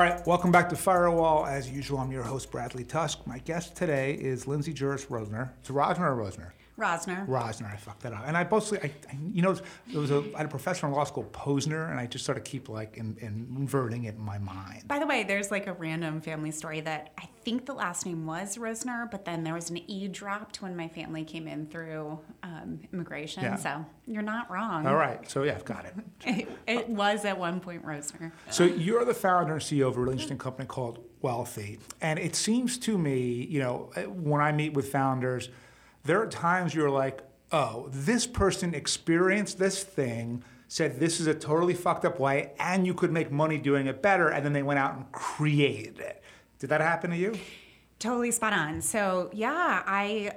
All right, welcome back to Firewall. As usual, I'm your host, Bradley Tusk. My guest today is Lindsay Jurist-Rosner. It's Rosner or Rosner? Rosner. Rosner, I fucked that up. And I mostly, I had a professor in law school, Posner, and I just sort of keep like inverting it in my mind. By the way, there's like a random family story that I think the last name was Rosner, but then there was an E dropped when my family came in through immigration, yeah. So you're not wrong. All right, so yeah, I've got it. It was at one point Rosner. So you're the founder and CEO of a really interesting company called Wellthy, and it seems to me, you know, when I meet with founders, there are times you're like, oh, this person experienced this thing, said this is a totally fucked up way, and you could make money doing it better, and then they went out and created it. Did that happen to you? Totally spot on. So yeah,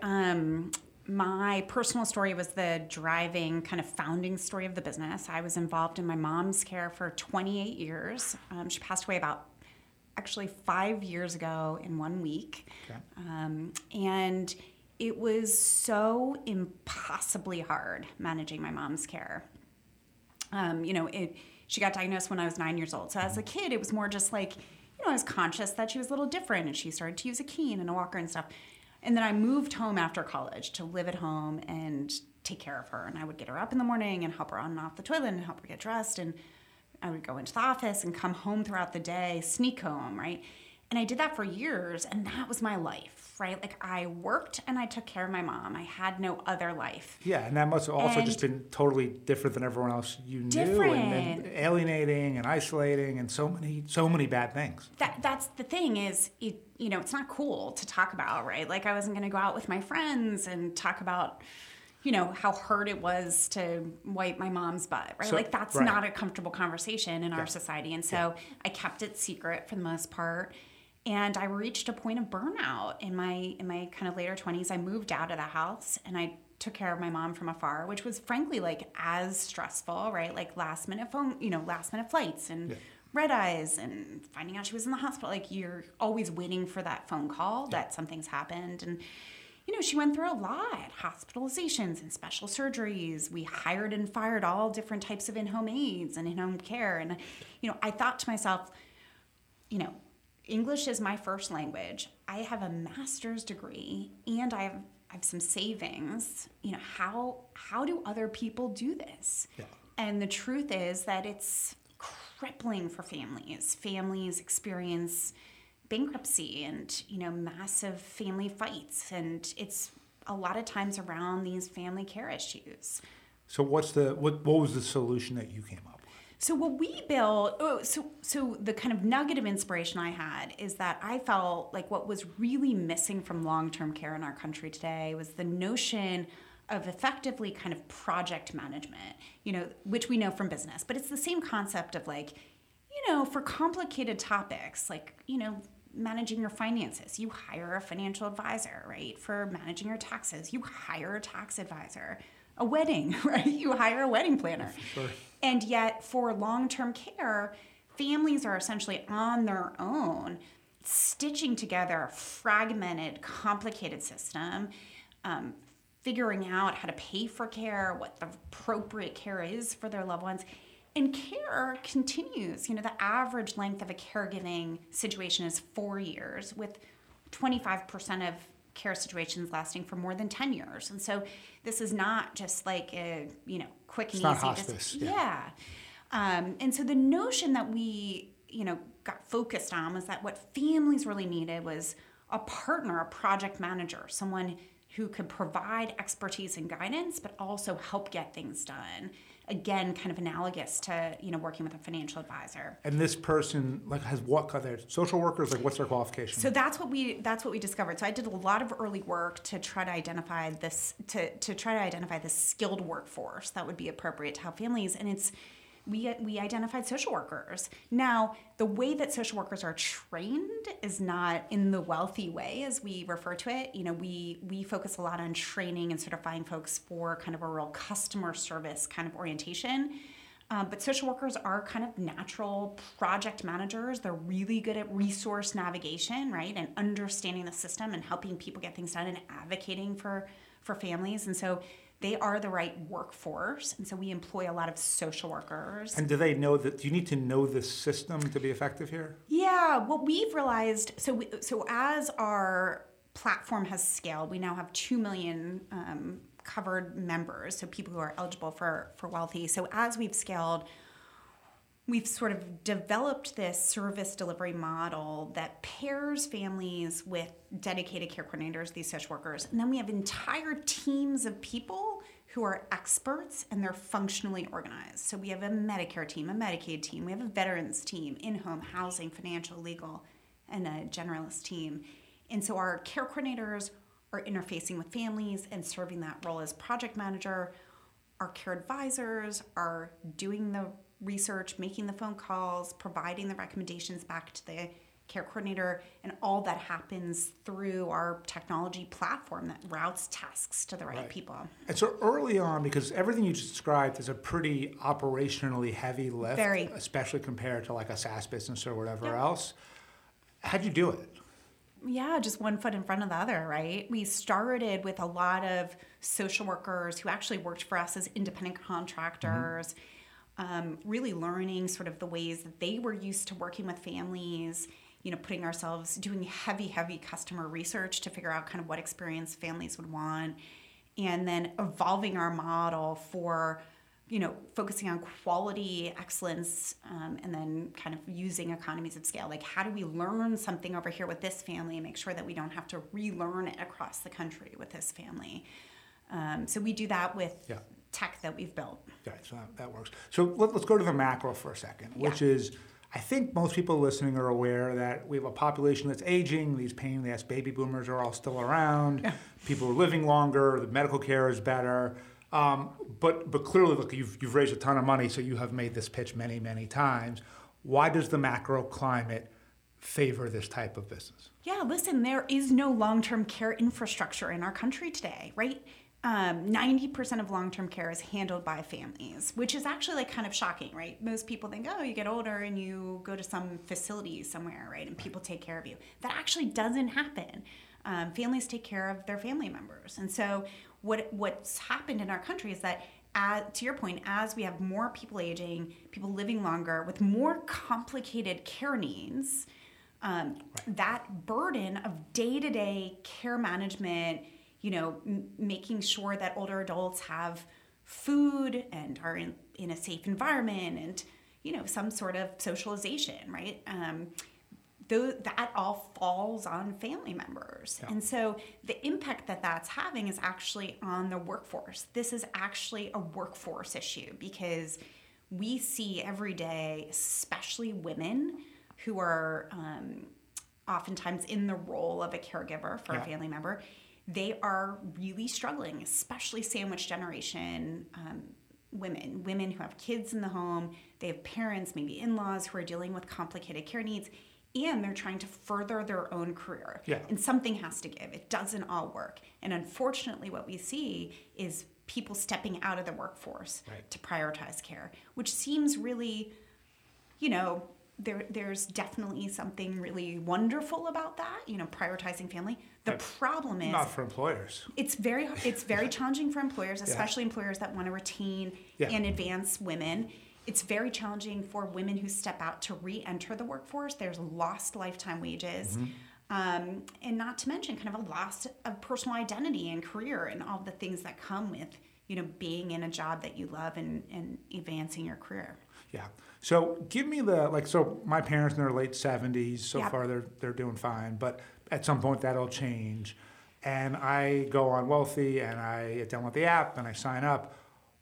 my personal story was the driving kind of founding story of the business. I was involved in my mom's care for 28 years. She passed away about actually 5 years ago in 1 week. Okay. And it was so impossibly hard managing my mom's care. She got diagnosed when I was 9 years old. So as a kid, it was more just like, you know, I was conscious that she was a little different and she started to use a cane and a walker and stuff. And then I moved home after college to live at home and take care of her. And I would get her up in the morning and help her on and off the toilet and help her get dressed. And I would go into the office and come home throughout the day, sneak home, right? And I did that for years, and that was my life, right? Like, I worked and I took care of my mom. I had no other life. Yeah, and that must have also just been totally different than everyone else you knew, and alienating and isolating and so many bad things. That's the thing is, it's not cool to talk about, right? Like, I wasn't going to go out with my friends and talk about, you know, how hard it was to wipe my mom's butt, right? So, like, that's right. Not a comfortable conversation in our society. And so I kept it secret for the most part. And I reached a point of burnout in my kind of later 20s. I moved out of the house and I took care of my mom from afar, which was frankly like as stressful, right? Like last minute flights and red eyes and finding out she was in the hospital. Like, you're always waiting for that phone call that something's happened. And, you know, she went through a lot, hospitalizations and special surgeries. We hired and fired all different types of in-home aides and in-home care. And, you know, I thought to myself, you know, English is my first language. I have a master's degree, and I have some savings. You know, how do other people do this? Yeah. And the truth is that it's crippling for families. Families experience bankruptcy and, you know, massive family fights, and it's a lot of times around these family care issues. So what was the solution that you came up with? So what we built, so the kind of nugget of inspiration I had is that I felt like what was really missing from long-term care in our country today was the notion of effectively kind of project management, you know, which we know from business. But it's the same concept of, like, you know, for complicated topics, like, you know, managing your finances, you hire a financial advisor, right? For managing your taxes, you hire a tax advisor. A wedding, right? You hire a wedding planner. Sure. And yet for long-term care, families are essentially on their own, stitching together a fragmented, complicated system, figuring out how to pay for care, what the appropriate care is for their loved ones. And care continues. You know, the average length of a caregiving situation is 4 years, with 25% of care situations lasting for more than 10 years. And so this is not just like a, you know, quick and easy. It's not hospice. And so the notion that we, you know, got focused on was that what families really needed was a partner, a project manager, someone who could provide expertise and guidance, but also help get things done. Again, kind of analogous to, you know, working with a financial advisor. And this person, like, has what? Are they social workers? Like, what's their qualification? So that's what we discovered. So I did a lot of early work to try to identify this, to try to identify the skilled workforce that would be appropriate to help families. And it's, we identified social workers. Now, the way that social workers are trained is not in the Wellthy way, as we refer to it. You know, we focus a lot on training and certifying folks for kind of a real customer service kind of orientation. But social workers are kind of natural project managers. They're really good at resource navigation, right, and understanding the system and helping people get things done and advocating for families. And so They are the right workforce, and so we employ a lot of social workers. And do they know that? Do you need to know the system to be effective here? Yeah, what we've realized, so as our platform has scaled, we now have 2 million covered members, so people who are eligible for Wellthy. So as we've scaled, we've sort of developed this service delivery model that pairs families with dedicated care coordinators, these social workers, and then we have entire teams of people who are experts and they're functionally organized. So we have a Medicare team, a Medicaid team, we have a veterans team, in-home, housing, financial, legal, and a generalist team. And so our care coordinators are interfacing with families and serving that role as project manager. Our care advisors are doing the research, making the phone calls, providing the recommendations back to the care coordinator, and all that happens through our technology platform that routes tasks to the right people. And so early on, because everything you just described is a pretty operationally heavy lift, especially compared to like a SaaS business or whatever else, how'd you do it? Yeah, just one foot in front of the other, right? We started with a lot of social workers who actually worked for us as independent contractors, really learning sort of the ways that they were used to working with families, you know, putting ourselves, doing heavy customer research to figure out kind of what experience families would want, and then evolving our model for, you know, focusing on quality, excellence, and then kind of using economies of scale. Like, how do we learn something over here with this family and make sure that we don't have to relearn it across the country with this family? So we do that with tech that we've built. Right, so that works. So let's go to the macro for a second, which is, I think most people listening are aware that we have a population that's aging. These painless baby boomers are all still around. Yeah. People are living longer. The medical care is better. But clearly, look, you've raised a ton of money, so you have made this pitch many, many times. Why does the macro climate favor this type of business? Yeah, listen, there is no long-term care infrastructure in our country today, right? 90% of long-term care is handled by families, which is actually like kind of shocking, right? Most people think, oh, you get older and you go to some facility somewhere, right? And people take care of you. That actually doesn't happen. Families take care of their family members. And so what's happened in our country is that, to your point, as we have more people aging, people living longer with more complicated care needs, that burden of day-to-day care management, you know, making sure that older adults have food and are in a safe environment and, you know, some sort of socialization, right? That all falls on family members. Yeah. And so the impact that that's having is actually on the workforce. This is actually a workforce issue because we see every day, especially women who are oftentimes in the role of a caregiver for a family member, they are really struggling, especially sandwich generation women who have kids in the home. They have parents, maybe in-laws, who are dealing with complicated care needs, and they're trying to further their own career. Yeah. And something has to give. It doesn't all work. And unfortunately, what we see is people stepping out of the workforce to prioritize care, which seems really, you know, there's definitely something really wonderful about that, you know, prioritizing family. The problem is not for employers. It's very challenging for employers, especially employers that want to retain and advance women. It's very challenging for women who step out to re-enter the workforce. There's lost lifetime wages, and not to mention kind of a loss of personal identity and career and all the things that come with, you know, being in a job that you love and advancing your career. Yeah. So give me so my parents in their late 70s, so far they're doing fine, but at some point that'll change. And I go on Wellthy and I download the app and I sign up.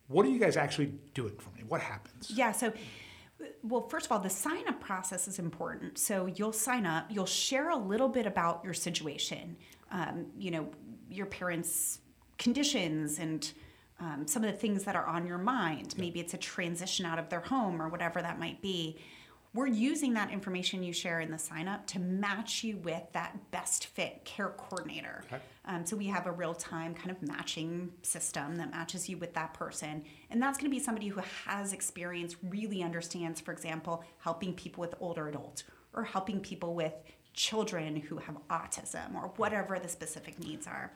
What are you guys actually doing for me? What happens? Yeah. So, well, first of all, the sign up process is important. So you'll sign up, you'll share a little bit about your situation, you know, your parents' conditions and some of the things that are on your mind. Maybe it's a transition out of their home or whatever that might be. We're using that information you share in the sign-up to match you with that best fit care coordinator. Okay. So we have a real-time kind of matching system that matches you with that person. And that's going to be somebody who has experience, really understands, for example, helping people with older adults or helping people with children who have autism or whatever the specific needs are.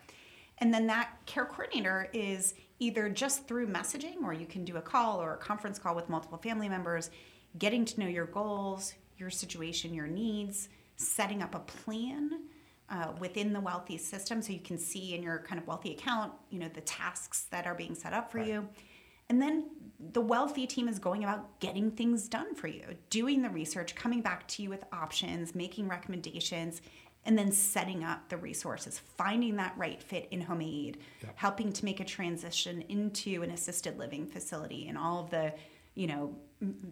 And then that care coordinator is either just through messaging, or you can do a call or a conference call with multiple family members, getting to know your goals, your situation, your needs, setting up a plan within the Wellthy system, so you can see in your kind of Wellthy account, you know, the tasks that are being set up for you. And then the Wellthy team is going about getting things done for you, doing the research, coming back to you with options, making recommendations, and then setting up the resources, finding that right fit in home aid, helping to make a transition into an assisted living facility, and all of the, you know,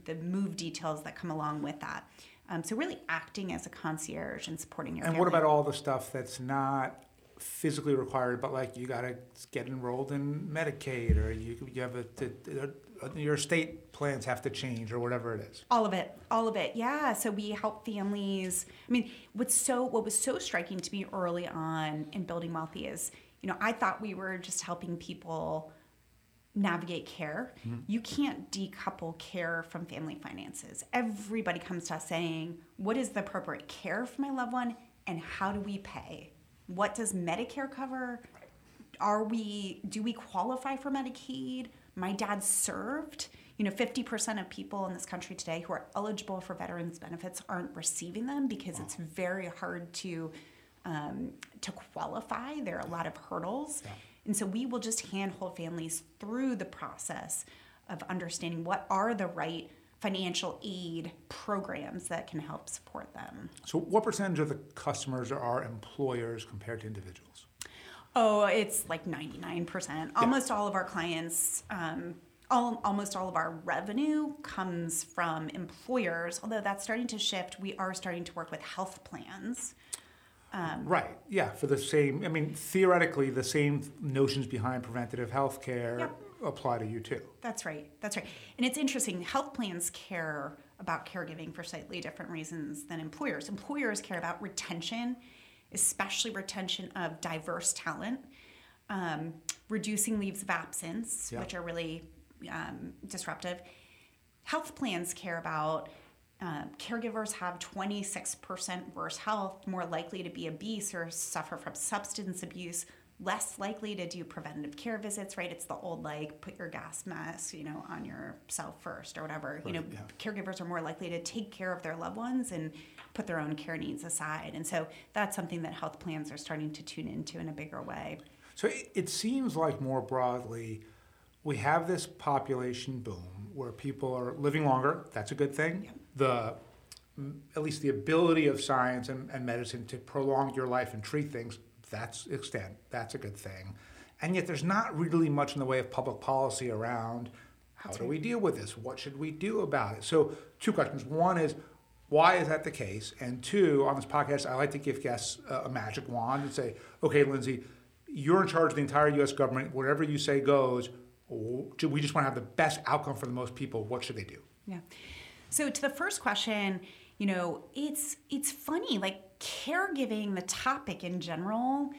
the move details that come along with that. So really acting as a concierge and supporting your family. And what about all the stuff that's not physically required, but like you got to get enrolled in Medicaid, or you have your estate plans have to change, or whatever it is? All of it. Yeah. So we help families. I mean, what was so striking to me early on in building Wellthy is, you know, I thought we were just helping people navigate care. Mm-hmm. You can't decouple care from family finances. Everybody comes to us saying, what is the appropriate care for my loved one, and how do we pay? What does Medicare cover? Do we qualify for Medicaid? My dad served. You know, 50% of people in this country today who are eligible for veterans benefits aren't receiving them because it's very hard to qualify. There are a lot of hurdles. Yeah. And so we will just handhold families through the process of understanding what are the right financial aid programs that can help support them. So what percentage of the customers are employers compared to individuals? Oh, it's like 99%. Yeah. Almost all of our clients, almost all of our revenue comes from employers, although that's starting to shift. We are starting to work with health plans. Right, yeah, for the same, I mean, theoretically, the same notions behind preventative health care apply to you too. That's right. And it's interesting, health plans care about caregiving for slightly different reasons than employers. Employers care about retention, especially retention of diverse talent, reducing leaves of absence, which are really disruptive. Health plans care about caregivers have 26% worse health, more likely to be obese or suffer from substance abuse, less likely to do preventative care visits, right? It's the old, like, put your gas mask, you know, on yourself first or whatever. Right, you know, caregivers are more likely to take care of their loved ones and put their own care needs aside. And so that's something that health plans are starting to tune into in a bigger way. So it seems like more broadly, we have this population boom where people are living longer. That's a good thing. Yep. At least the ability of science and medicine to prolong your life and treat things, that's a good thing. And yet there's not really much in the way of public policy around how do we deal with this? What should we do about it? So two questions. One is, why is that the case? And two, on this podcast, I like to give guests a magic wand and say, okay, Lindsay, you're in charge of the entire U.S. government. Whatever you say goes. We just want to have the best outcome for the most people. What should they do? Yeah. So to the first question, you know, it's funny, like caregiving, the topic in general,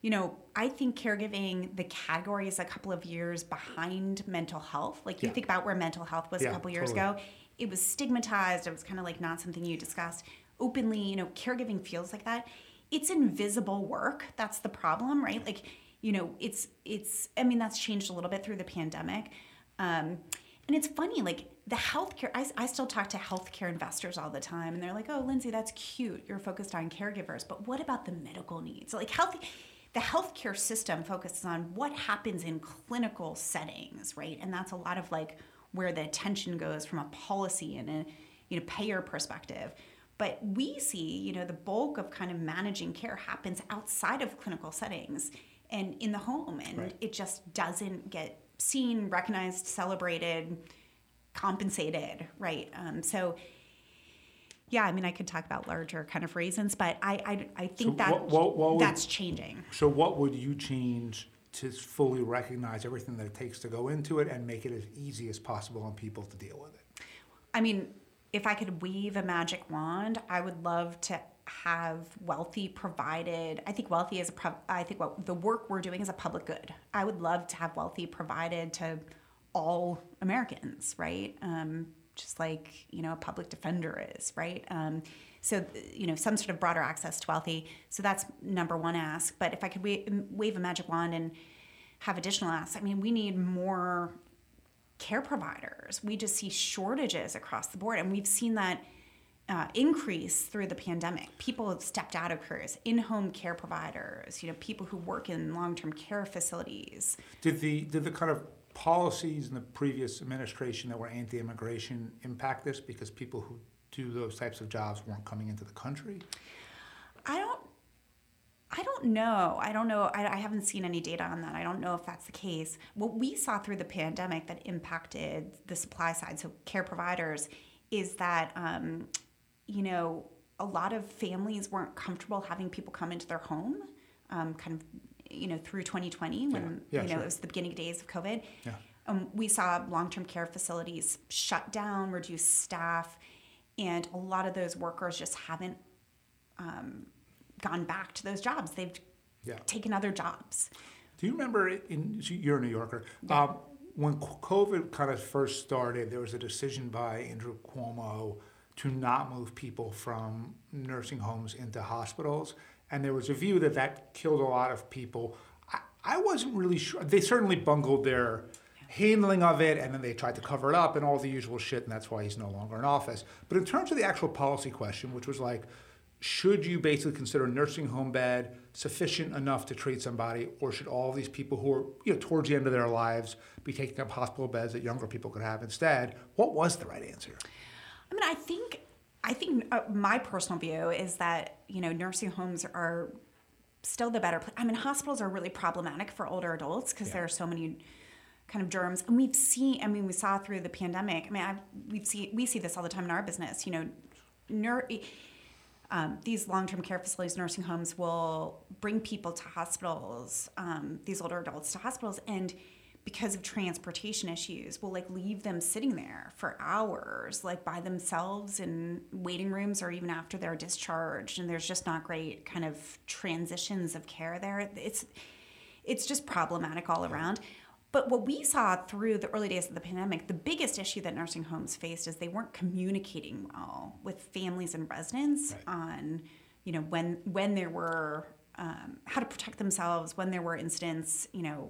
you know, I think caregiving, the category is a couple of years behind mental health. Like you think about where mental health was a couple years ago. It was stigmatized. It was kind of like not something you discussed openly. You know, caregiving feels like that. It's invisible work. That's the problem, right? Like, you know, I mean, that's changed a little bit through the pandemic. And it's funny, like, the healthcare, I still talk to healthcare investors all the time, and they're like, oh, Lindsay, that's cute. You're focused on caregivers, but what about the medical needs? Like the healthcare system focuses on what happens in clinical settings, right? And that's a lot of like where the attention goes from a policy and a, you know, payer perspective. But we see, you know, the bulk of kind of managing care happens outside of clinical settings and in the home, and it just doesn't get seen, recognized, celebrated, compensated, right? So, yeah, I mean, I could talk about larger kind of reasons, but I think so that's changing. So what would you change to fully recognize everything that it takes to go into it and make it as easy as possible on people to deal with it? I mean, if I could wave a magic wand, I would love to have Wellthy provided. I think Wellthy is the work we're doing is a public good. I would love to have Wellthy provided to all Americans, right? Just like, you know, a public defender is, right? So, you know, some sort of broader access to Wellthy. So that's number one ask. But if I could wave a magic wand and have additional asks. I mean, we need more care providers. We just see shortages across the board, and we've seen that increase through the pandemic. People have stepped out of careers, in-home care providers, you know, people who work in long-term care facilities. Did the kind of policies in the previous administration that were anti-immigration impact this, because people who do those types of jobs weren't coming into the country? I don't know. I haven't seen any data on that. I don't know if that's the case. What we saw through the pandemic that impacted the supply side, so care providers, is that, you know, a lot of families weren't comfortable having people come into their home, kind of, you know, through 2020 when, it was the beginning days of COVID. Yeah. We saw long-term care facilities shut down, reduce staff, and a lot of those workers just haven't gone back to those jobs. They've taken other jobs. Do you remember, you're a New Yorker, when COVID kind of first started, there was a decision by Andrew Cuomo to not move people from nursing homes into hospitals. And there was a view that that killed a lot of people. I wasn't really sure. They certainly bungled their handling of it, and then they tried to cover it up and all the usual shit, and that's why he's no longer in office. But in terms of the actual policy question, which was like, should you basically consider a nursing home bed sufficient enough to treat somebody, or should all these people who are, you know, towards the end of their lives be taking up hospital beds that younger people could have instead? What was the right answer? I mean, I think my personal view is that, you know, nursing homes are still the better place. I mean, hospitals are really problematic for older adults because there are so many kind of germs, and we saw through the pandemic. I mean, we see this all the time in our business. You know, these long-term care facilities, nursing homes, will bring people to hospitals, these older adults to hospitals, and because of transportation issues, will like leave them sitting there for hours, like by themselves in waiting rooms or even after they're discharged, and there's just not great kind of transitions of care there. It's just problematic all around. But what we saw through the early days of the pandemic, the biggest issue that nursing homes faced is they weren't communicating well with families and residents on, you know, when there were, how to protect themselves, when there were incidents, you know,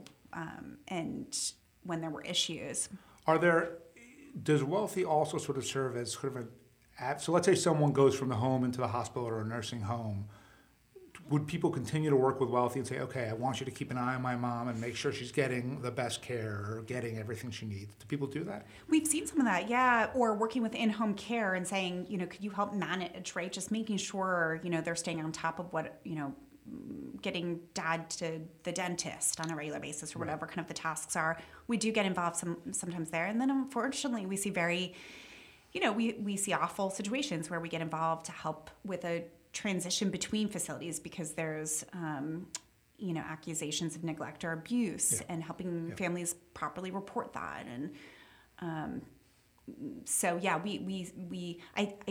and when there were issues. Does Wellthy also sort of serve as sort of so let's say someone goes from the home into the hospital or a nursing home. Would people continue to work with Wellthy and say, okay, I want you to keep an eye on my mom and make sure she's getting the best care or getting everything she needs? Do people do that? We've seen some of that, yeah. Or working with in-home care and saying, you know, could you help manage, right? Just making sure, you know, they're staying on top of what, you know, getting dad to the dentist on a regular basis or whatever kind of the tasks are. We do get involved sometimes there. And then unfortunately we see we see awful situations where we get involved to help with a transition between facilities because there's, you know, accusations of neglect or abuse and helping families properly report that. And I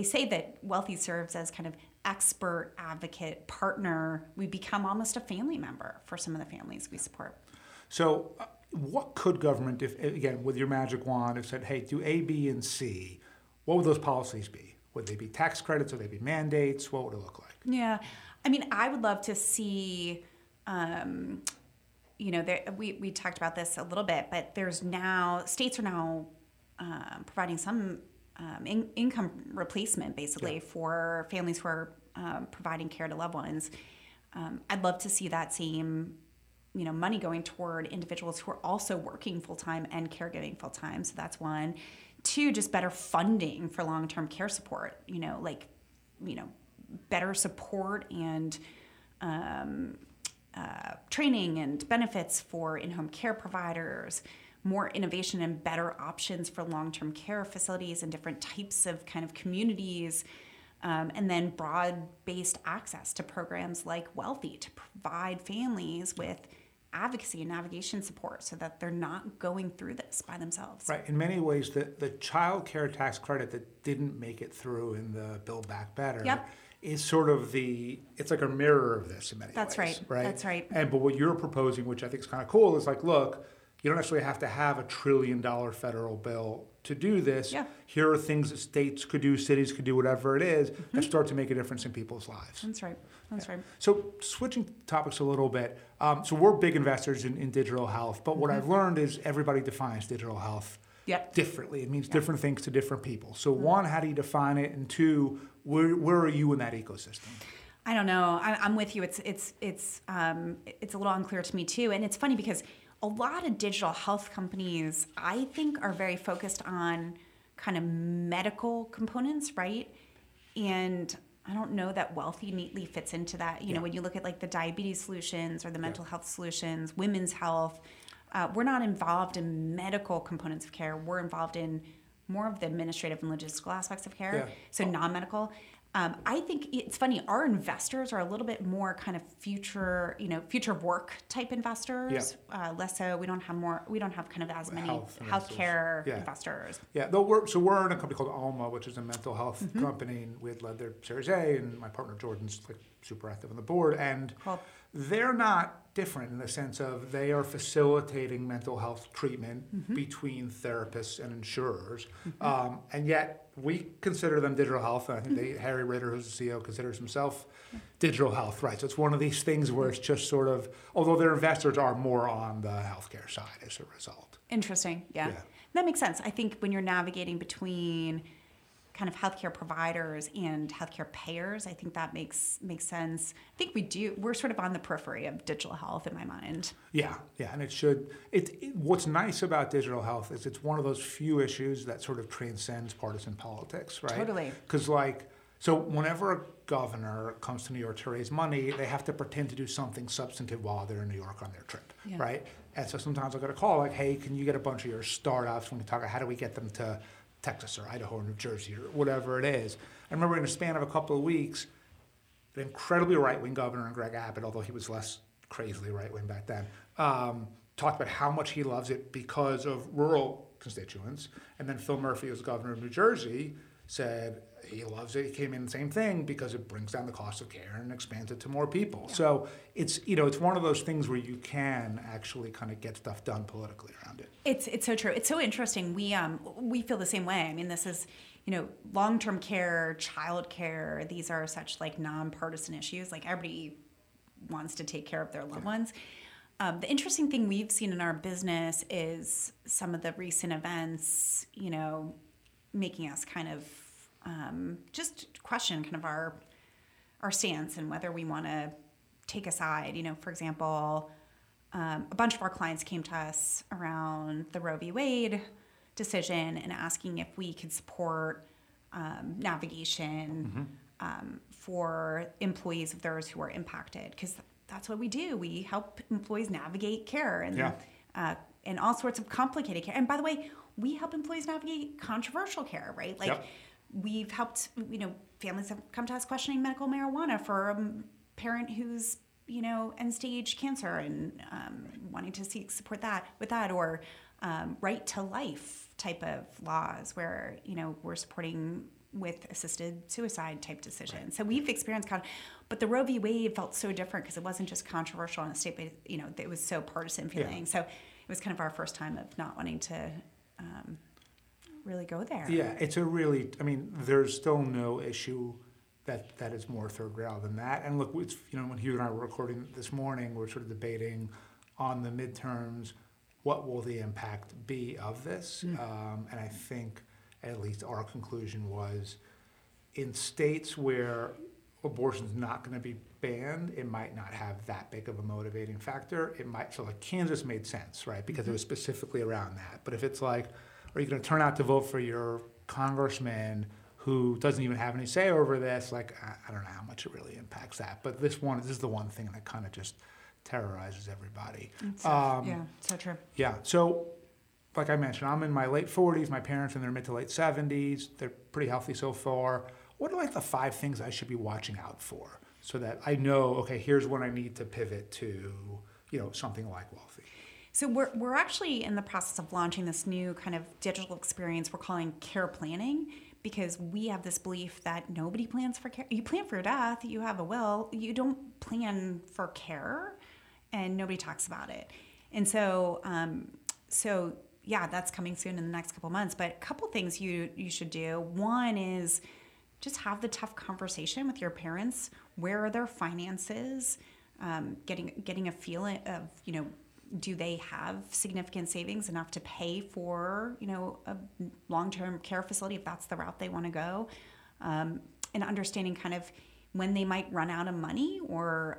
say that Wellthy serves as kind of expert, advocate, partner. We become almost a family member for some of the families we support. So what could government, if again, with your magic wand, have said, hey, do A, B, and C, what would those policies be? Would they be tax credits? Would they be mandates? What would it look like? Yeah. I mean, I would love to see, you know, we talked about this a little bit, but there's now, states are now providing some income replacement, basically, for families who are providing care to loved ones. I'd love to see that same, you know, money going toward individuals who are also working full-time and caregiving full-time. So that's one. Two, just better funding for long-term care support, you know, like, you know, better support and training and benefits for in-home care providers, more innovation and better options for long-term care facilities and different types of kind of communities, and then broad-based access to programs like Wellthy to provide families with advocacy and navigation support so that they're not going through this by themselves. Right. In many ways, the child care tax credit that didn't make it through in the Build Back Better is sort of it's like a mirror of this in many ways. That's right. That's right. And but what you're proposing, which I think is kind of cool, is like, look, You don't actually have to have a $1 trillion federal bill to do this. Yeah. Here are things that states could do, cities could do, whatever it is, mm-hmm. that start to make a difference in people's lives. That's right. That's right. So switching topics a little bit, so we're big investors in digital health, but what mm-hmm. I've learned is everybody defines digital health yep. differently. It means yep. different things to different people. So mm-hmm. one, how do you define it? And two, where are you in that ecosystem? I don't know. I'm with you. It's a little unclear to me too. And it's funny because a lot of digital health companies, I think, are very focused on kind of medical components, right? And I don't know that Wellthy neatly fits into that. You yeah. know, when you look at like the diabetes solutions or the mental yeah. health solutions, women's health, we're not involved in medical components of care. We're involved in more of the administrative and logistical aspects of care, yeah. so non-medical. I think it's funny, our investors are a little bit more kind of future work type investors, yeah. Less so, we don't have kind of as many healthcare yeah. investors. Yeah, though we're in a company called Alma, which is a mental health mm-hmm. company, and we had led their Series A, and my partner Jordan's like super active on the board, and cool. they're not different in the sense of they are facilitating mental health treatment mm-hmm. between therapists and insurers, mm-hmm. And yet we consider them digital health. And I think mm-hmm. Harry Ritter, who's the CEO, considers himself digital health, right? So it's one of these things where it's just sort of, although their investors are more on the healthcare side as a result. Interesting, yeah. That makes sense. I think when you're navigating between kind of healthcare providers and healthcare payers, I think that makes sense. I think we're sort of on the periphery of digital health in my mind. Yeah, yeah, and it should. What's nice about digital health is it's one of those few issues that sort of transcends partisan politics, right? Totally. Because so whenever a governor comes to New York to raise money, they have to pretend to do something substantive while they're in New York on their trip, yeah. right? And so sometimes I'll get a call like, hey, can you get a bunch of your startups? When we talk about how do we get them to Texas or Idaho or New Jersey or whatever it is. I remember in the span of a couple of weeks, an incredibly right-wing governor, Greg Abbott, although he was less crazily right-wing back then, talked about how much he loves it because of rural constituents. And then Phil Murphy, who's governor of New Jersey, said he loves it. He came in the same thing because it brings down the cost of care and expands it to more people. Yeah. So it's, you know, it's one of those things where you can actually kind of get stuff done politically around it. It's so true. It's so interesting. We feel the same way. I mean, this is, you know, long-term care, child care. These are such like nonpartisan issues. Like everybody wants to take care of their loved yeah. ones. The interesting thing we've seen in our business is some of the recent events, you know, making us kind of just question kind of our stance and whether we want to take a side. You know, for example, a bunch of our clients came to us around the Roe v. Wade decision and asking if we could support navigation mm-hmm. For employees of those who are impacted, because that's what we do. We help employees navigate care and yeah. And all sorts of complicated care. And by the way, we help employees navigate controversial care, right? Like yep. we've helped, you know, families have come to us questioning medical marijuana for a parent who's, you know, end-stage cancer and wanting to seek support with that, or right to life type of laws where, you know, we're supporting with assisted suicide type decisions. Right. So we've experienced, but the Roe v. Wade felt so different because it wasn't just controversial on a state, but, you know, it was so partisan feeling. Yeah. So it was kind of our first time of not wanting to really go there. Yeah, it's a really, I mean, there's still no issue that is more third rail than that. And look, it's, you know, when Hugh and I were recording this morning, we're sort of debating on the midterms, what will the impact be of this? Mm-hmm. And I think at least our conclusion was in states where abortion's not going to be banned, it might not have that big of a motivating factor. It might, so like Kansas made sense, right? Because mm-hmm. it was specifically around that. But if it's like, are you going to turn out to vote for your congressman who doesn't even have any say over this? Like, I don't know how much it really impacts that. But this is the one thing that kind of just terrorizes everybody. Yeah, so true. Yeah. So, like I mentioned, I'm in my late 40s. My parents in their mid to late 70s. They're pretty healthy so far. What are like the 5 things I should be watching out for so that I know, okay, here's when I need to pivot to, you know, something like Wellthy? So we're actually in the process of launching this new kind of digital experience we're calling care planning, because we have this belief that nobody plans for care. You plan for your death, you have a will, you don't plan for care, and nobody talks about it. And so So yeah, that's coming soon in the next couple months. But a couple things you should do. One is just have the tough conversation with your parents. Where are their finances? Getting a feel of, you know, do they have significant savings enough to pay for, you know, a long-term care facility if that's the route they want to go? And understanding kind of when they might run out of money or,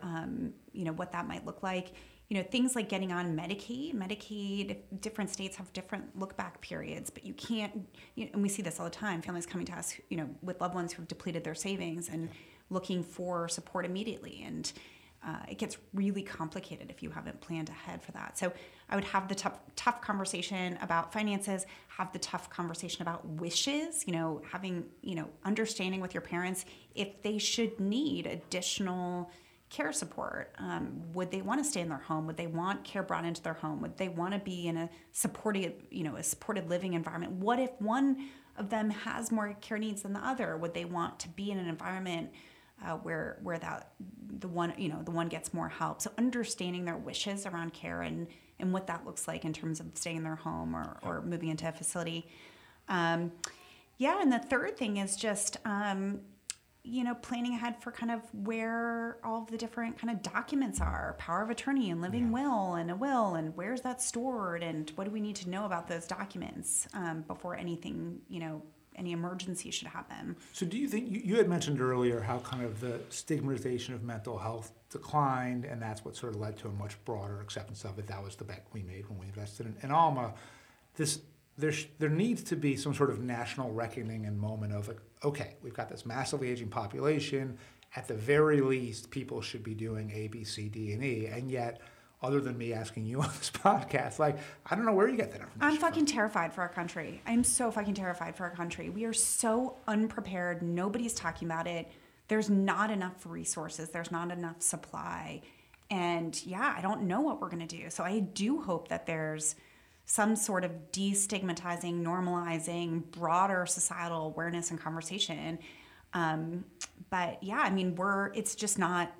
you know, what that might look like. You know, things like getting on Medicaid, different states have different look-back periods, but you can't, you know, and we see this all the time, families coming to us, you know, with loved ones who have depleted their savings and looking for support immediately. And it gets really complicated if you haven't planned ahead for that. So I would have the tough conversation about finances, have the tough conversation about wishes, you know, having, you know, understanding with your parents if they should need additional care support. Would they want to stay in their home? Would they want care brought into their home? Would they want to be in a supportive, you know, a supported living environment? What if one of them has more care needs than the other? Would they want to be in an environment where that the one gets more help? So understanding their wishes around care and what that looks like in terms of staying in their home or moving into a facility. And the third thing is just you know, planning ahead for kind of where all of the different kind of documents are, power of attorney and living will and a will, and where's that stored and what do we need to know about those documents before anything, you know, any emergency should happen. So do you think, you had mentioned earlier how kind of the stigmatization of mental health declined, and that's what sort of led to a much broader acceptance of it. That was the bet we made when we invested in Alma. There needs to be some sort of national reckoning and moment of, okay, we've got this massively aging population. At the very least, people should be doing A, B, C, D, and E. And yet, other than me asking you on this podcast, like, I don't know where you get that information from. I'm fucking terrified for our country. I'm so fucking terrified for our country. We are so unprepared. Nobody's talking about it. There's not enough resources. There's not enough supply. And yeah, I don't know what we're going to do. So I do hope that there's some sort of destigmatizing, normalizing, broader societal awareness and conversation. But yeah, I mean, it's just not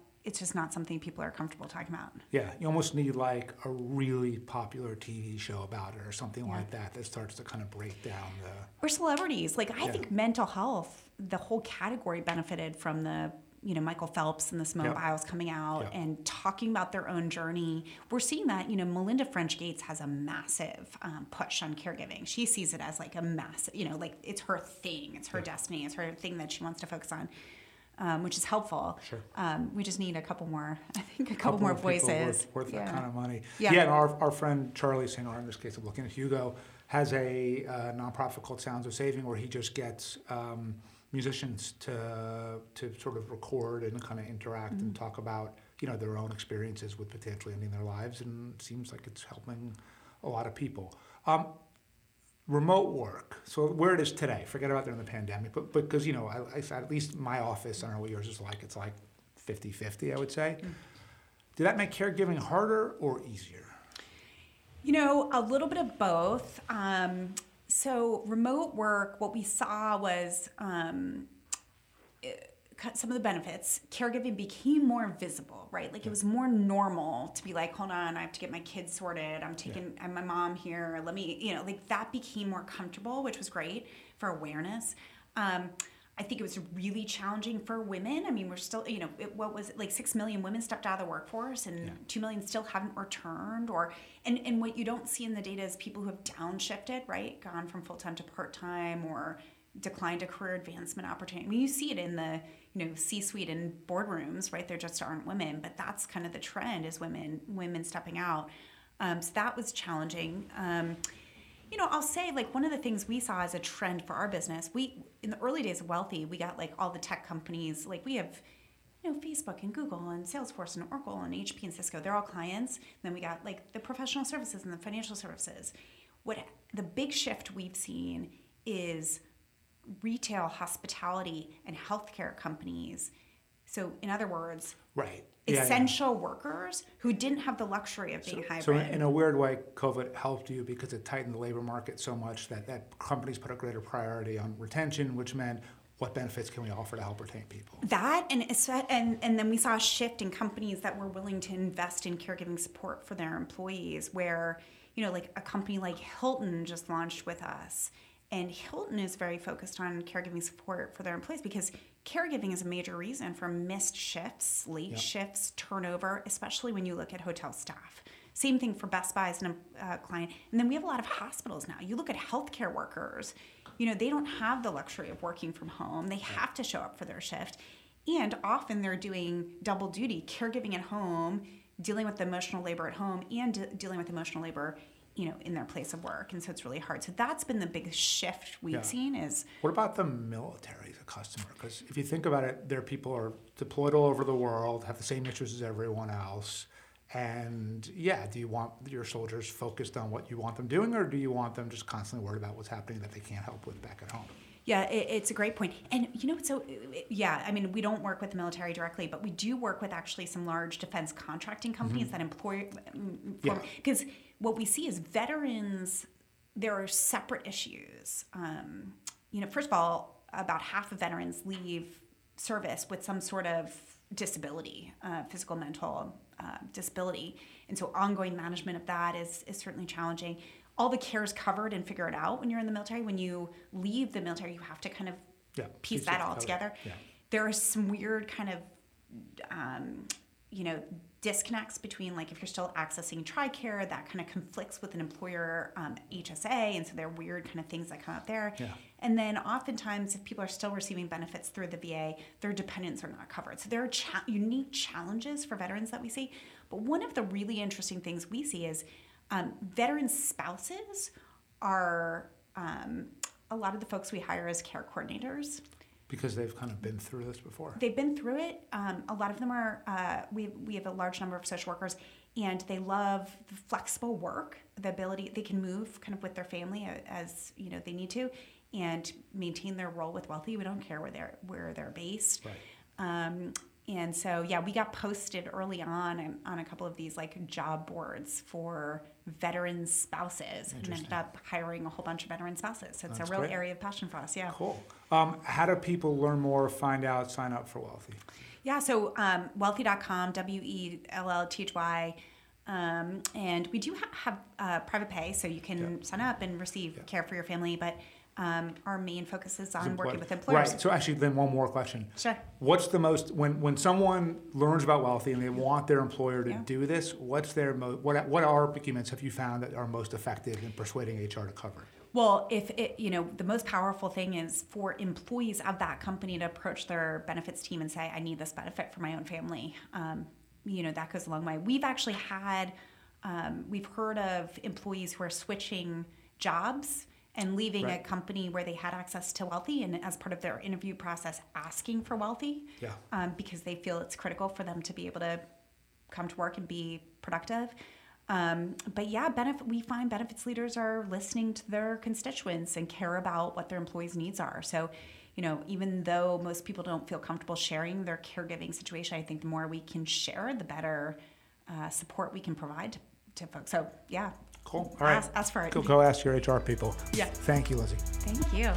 something people are comfortable talking about. Yeah, you almost need like a really popular TV show about it or something like that starts to kind of break down the... Or celebrities. Like, I think mental health, the whole category benefited from the, you know, Michael Phelps and the Simone Biles coming out and talking about their own journey. We're seeing that, you know, Melinda French Gates has a massive push on caregiving. She sees it as like a massive, you know, like it's her thing, it's her destiny, it's her thing that she wants to focus on, which is helpful. Sure. We just need a couple more voices. Worth that kind of money. And our friend Charlie Singer, in this case I'm looking at Hugo, has a nonprofit called Sounds of Saving where he just gets musicians to sort of record and kind of interact and talk about, you know, their own experiences with potentially ending their lives, and it seems like it's helping a lot of people. Remote work, so where it is today, forget about during the pandemic, but because, you know, I at least my office, I don't know what yours is like, it's like 50-50, I would say. Did that make caregiving harder or easier? You know, a little bit of both. So remote work, what we saw was some of the benefits. Caregiving became more visible, right? Like it was more normal to be like, hold on, I have to get my kids sorted. I'm my mom here. Let me, you know, like that became more comfortable, which was great for awareness. I think it was really challenging for women. I mean, we're still, you know, what was it, like 6 million women stepped out of the workforce and 2 million still haven't returned, and what you don't see in the data is people who have downshifted, right? Gone from full-time to part-time or declined a career advancement opportunity. I mean, you see it in the, you know, C-suite and boardrooms, right? There just aren't women, but that's kind of the trend is women stepping out. So that was challenging. You know, I'll say, like, one of the things we saw as a trend for our business, we, in the early days of Wellthy, we got, like, all the tech companies. Like, we have, you know, Facebook and Google and Salesforce and Oracle and HP and Cisco. They're all clients. And then we got, like, the professional services and the financial services. What the big shift we've seen is retail, hospitality, and healthcare companies. So, in other words... Right. Essential workers who didn't have the luxury of being hybrid. So in a weird way, COVID helped you because it tightened the labor market so much that companies put a greater priority on retention, which meant what benefits can we offer to help retain people? That, and then we saw a shift in companies that were willing to invest in caregiving support for their employees where, you know, like a company like Hilton just launched with us. And Hilton is very focused on caregiving support for their employees because caregiving is a major reason for missed shifts, late shifts, turnover, especially when you look at hotel staff. Same thing for Best Buy as a client. And then we have a lot of hospitals now. You look at healthcare workers, you know, they don't have the luxury of working from home. They have to show up for their shift. And often they're doing double duty, caregiving at home, dealing with the emotional labor at home, and dealing with emotional labor, you know, in their place of work. And so it's really hard. So that's been the biggest shift we've seen is... What about the military as a customer? Because if you think about it, their people are deployed all over the world, have the same issues as everyone else. And do you want your soldiers focused on what you want them doing, or do you want them just constantly worried about what's happening that they can't help with back at home? Yeah, it's a great point. And you know, I mean, we don't work with the military directly, but we do work with actually some large defense contracting companies that employ, because what we see is veterans, there are separate issues. You know, first of all, about half of veterans leave service with some sort of disability, physical, mental disability. And so ongoing management of that is certainly challenging. All the care is covered and figure it out when you're in the military. When you leave the military, you have to kind of piece that all together. Yeah. There are some weird kind of, you know, disconnects between, like, if you're still accessing TRICARE, that kind of conflicts with an employer HSA, and so there are weird kind of things that come out there. Yeah. And then oftentimes, if people are still receiving benefits through the VA, their dependents are not covered. So there are unique challenges for veterans that we see. But one of the really interesting things we see is veteran spouses are a lot of the folks we hire as care coordinators. Because they've kind of been through this before. They've been through it. A lot of them are, we have a large number of social workers, and they love the flexible work, the ability, they can move kind of with their family as, you know, they need to, and maintain their role with Wellthy. We don't care where they're based. Right. And so, yeah, we got posted early on a couple of these, like, job boards for veteran spouses, and ended up hiring a whole bunch of veteran spouses. So it's a real area of passion for us, yeah. Cool. How do people learn more, find out, sign up for Wellthy? Yeah, so Wellthy.com, Wellthy. And we do have private pay, so you can sign up and receive care for your family, but... our main focus is on working with employers. Right. So actually, then one more question. Sure. What's the most, when someone learns about Wellthy and they want their employer to do this, what's their what arguments have you found that are most effective in persuading HR to cover it? Well, the most powerful thing is for employees of that company to approach their benefits team and say, I need this benefit for my own family. You know, that goes a long way. We've actually had, we've heard of employees who are switching jobs and leaving a company where they had access to Wellthy, and as part of their interview process, asking for Wellthy, because they feel it's critical for them to be able to come to work and be productive. But we find benefits leaders are listening to their constituents and care about what their employees' needs are. So, you know, even though most people don't feel comfortable sharing their caregiving situation, I think the more we can share, the better support we can provide to folks. So, yeah. Cool. All right. Ask for it. Go ask your HR people. Yeah. Thank you, Lizzie. Thank you.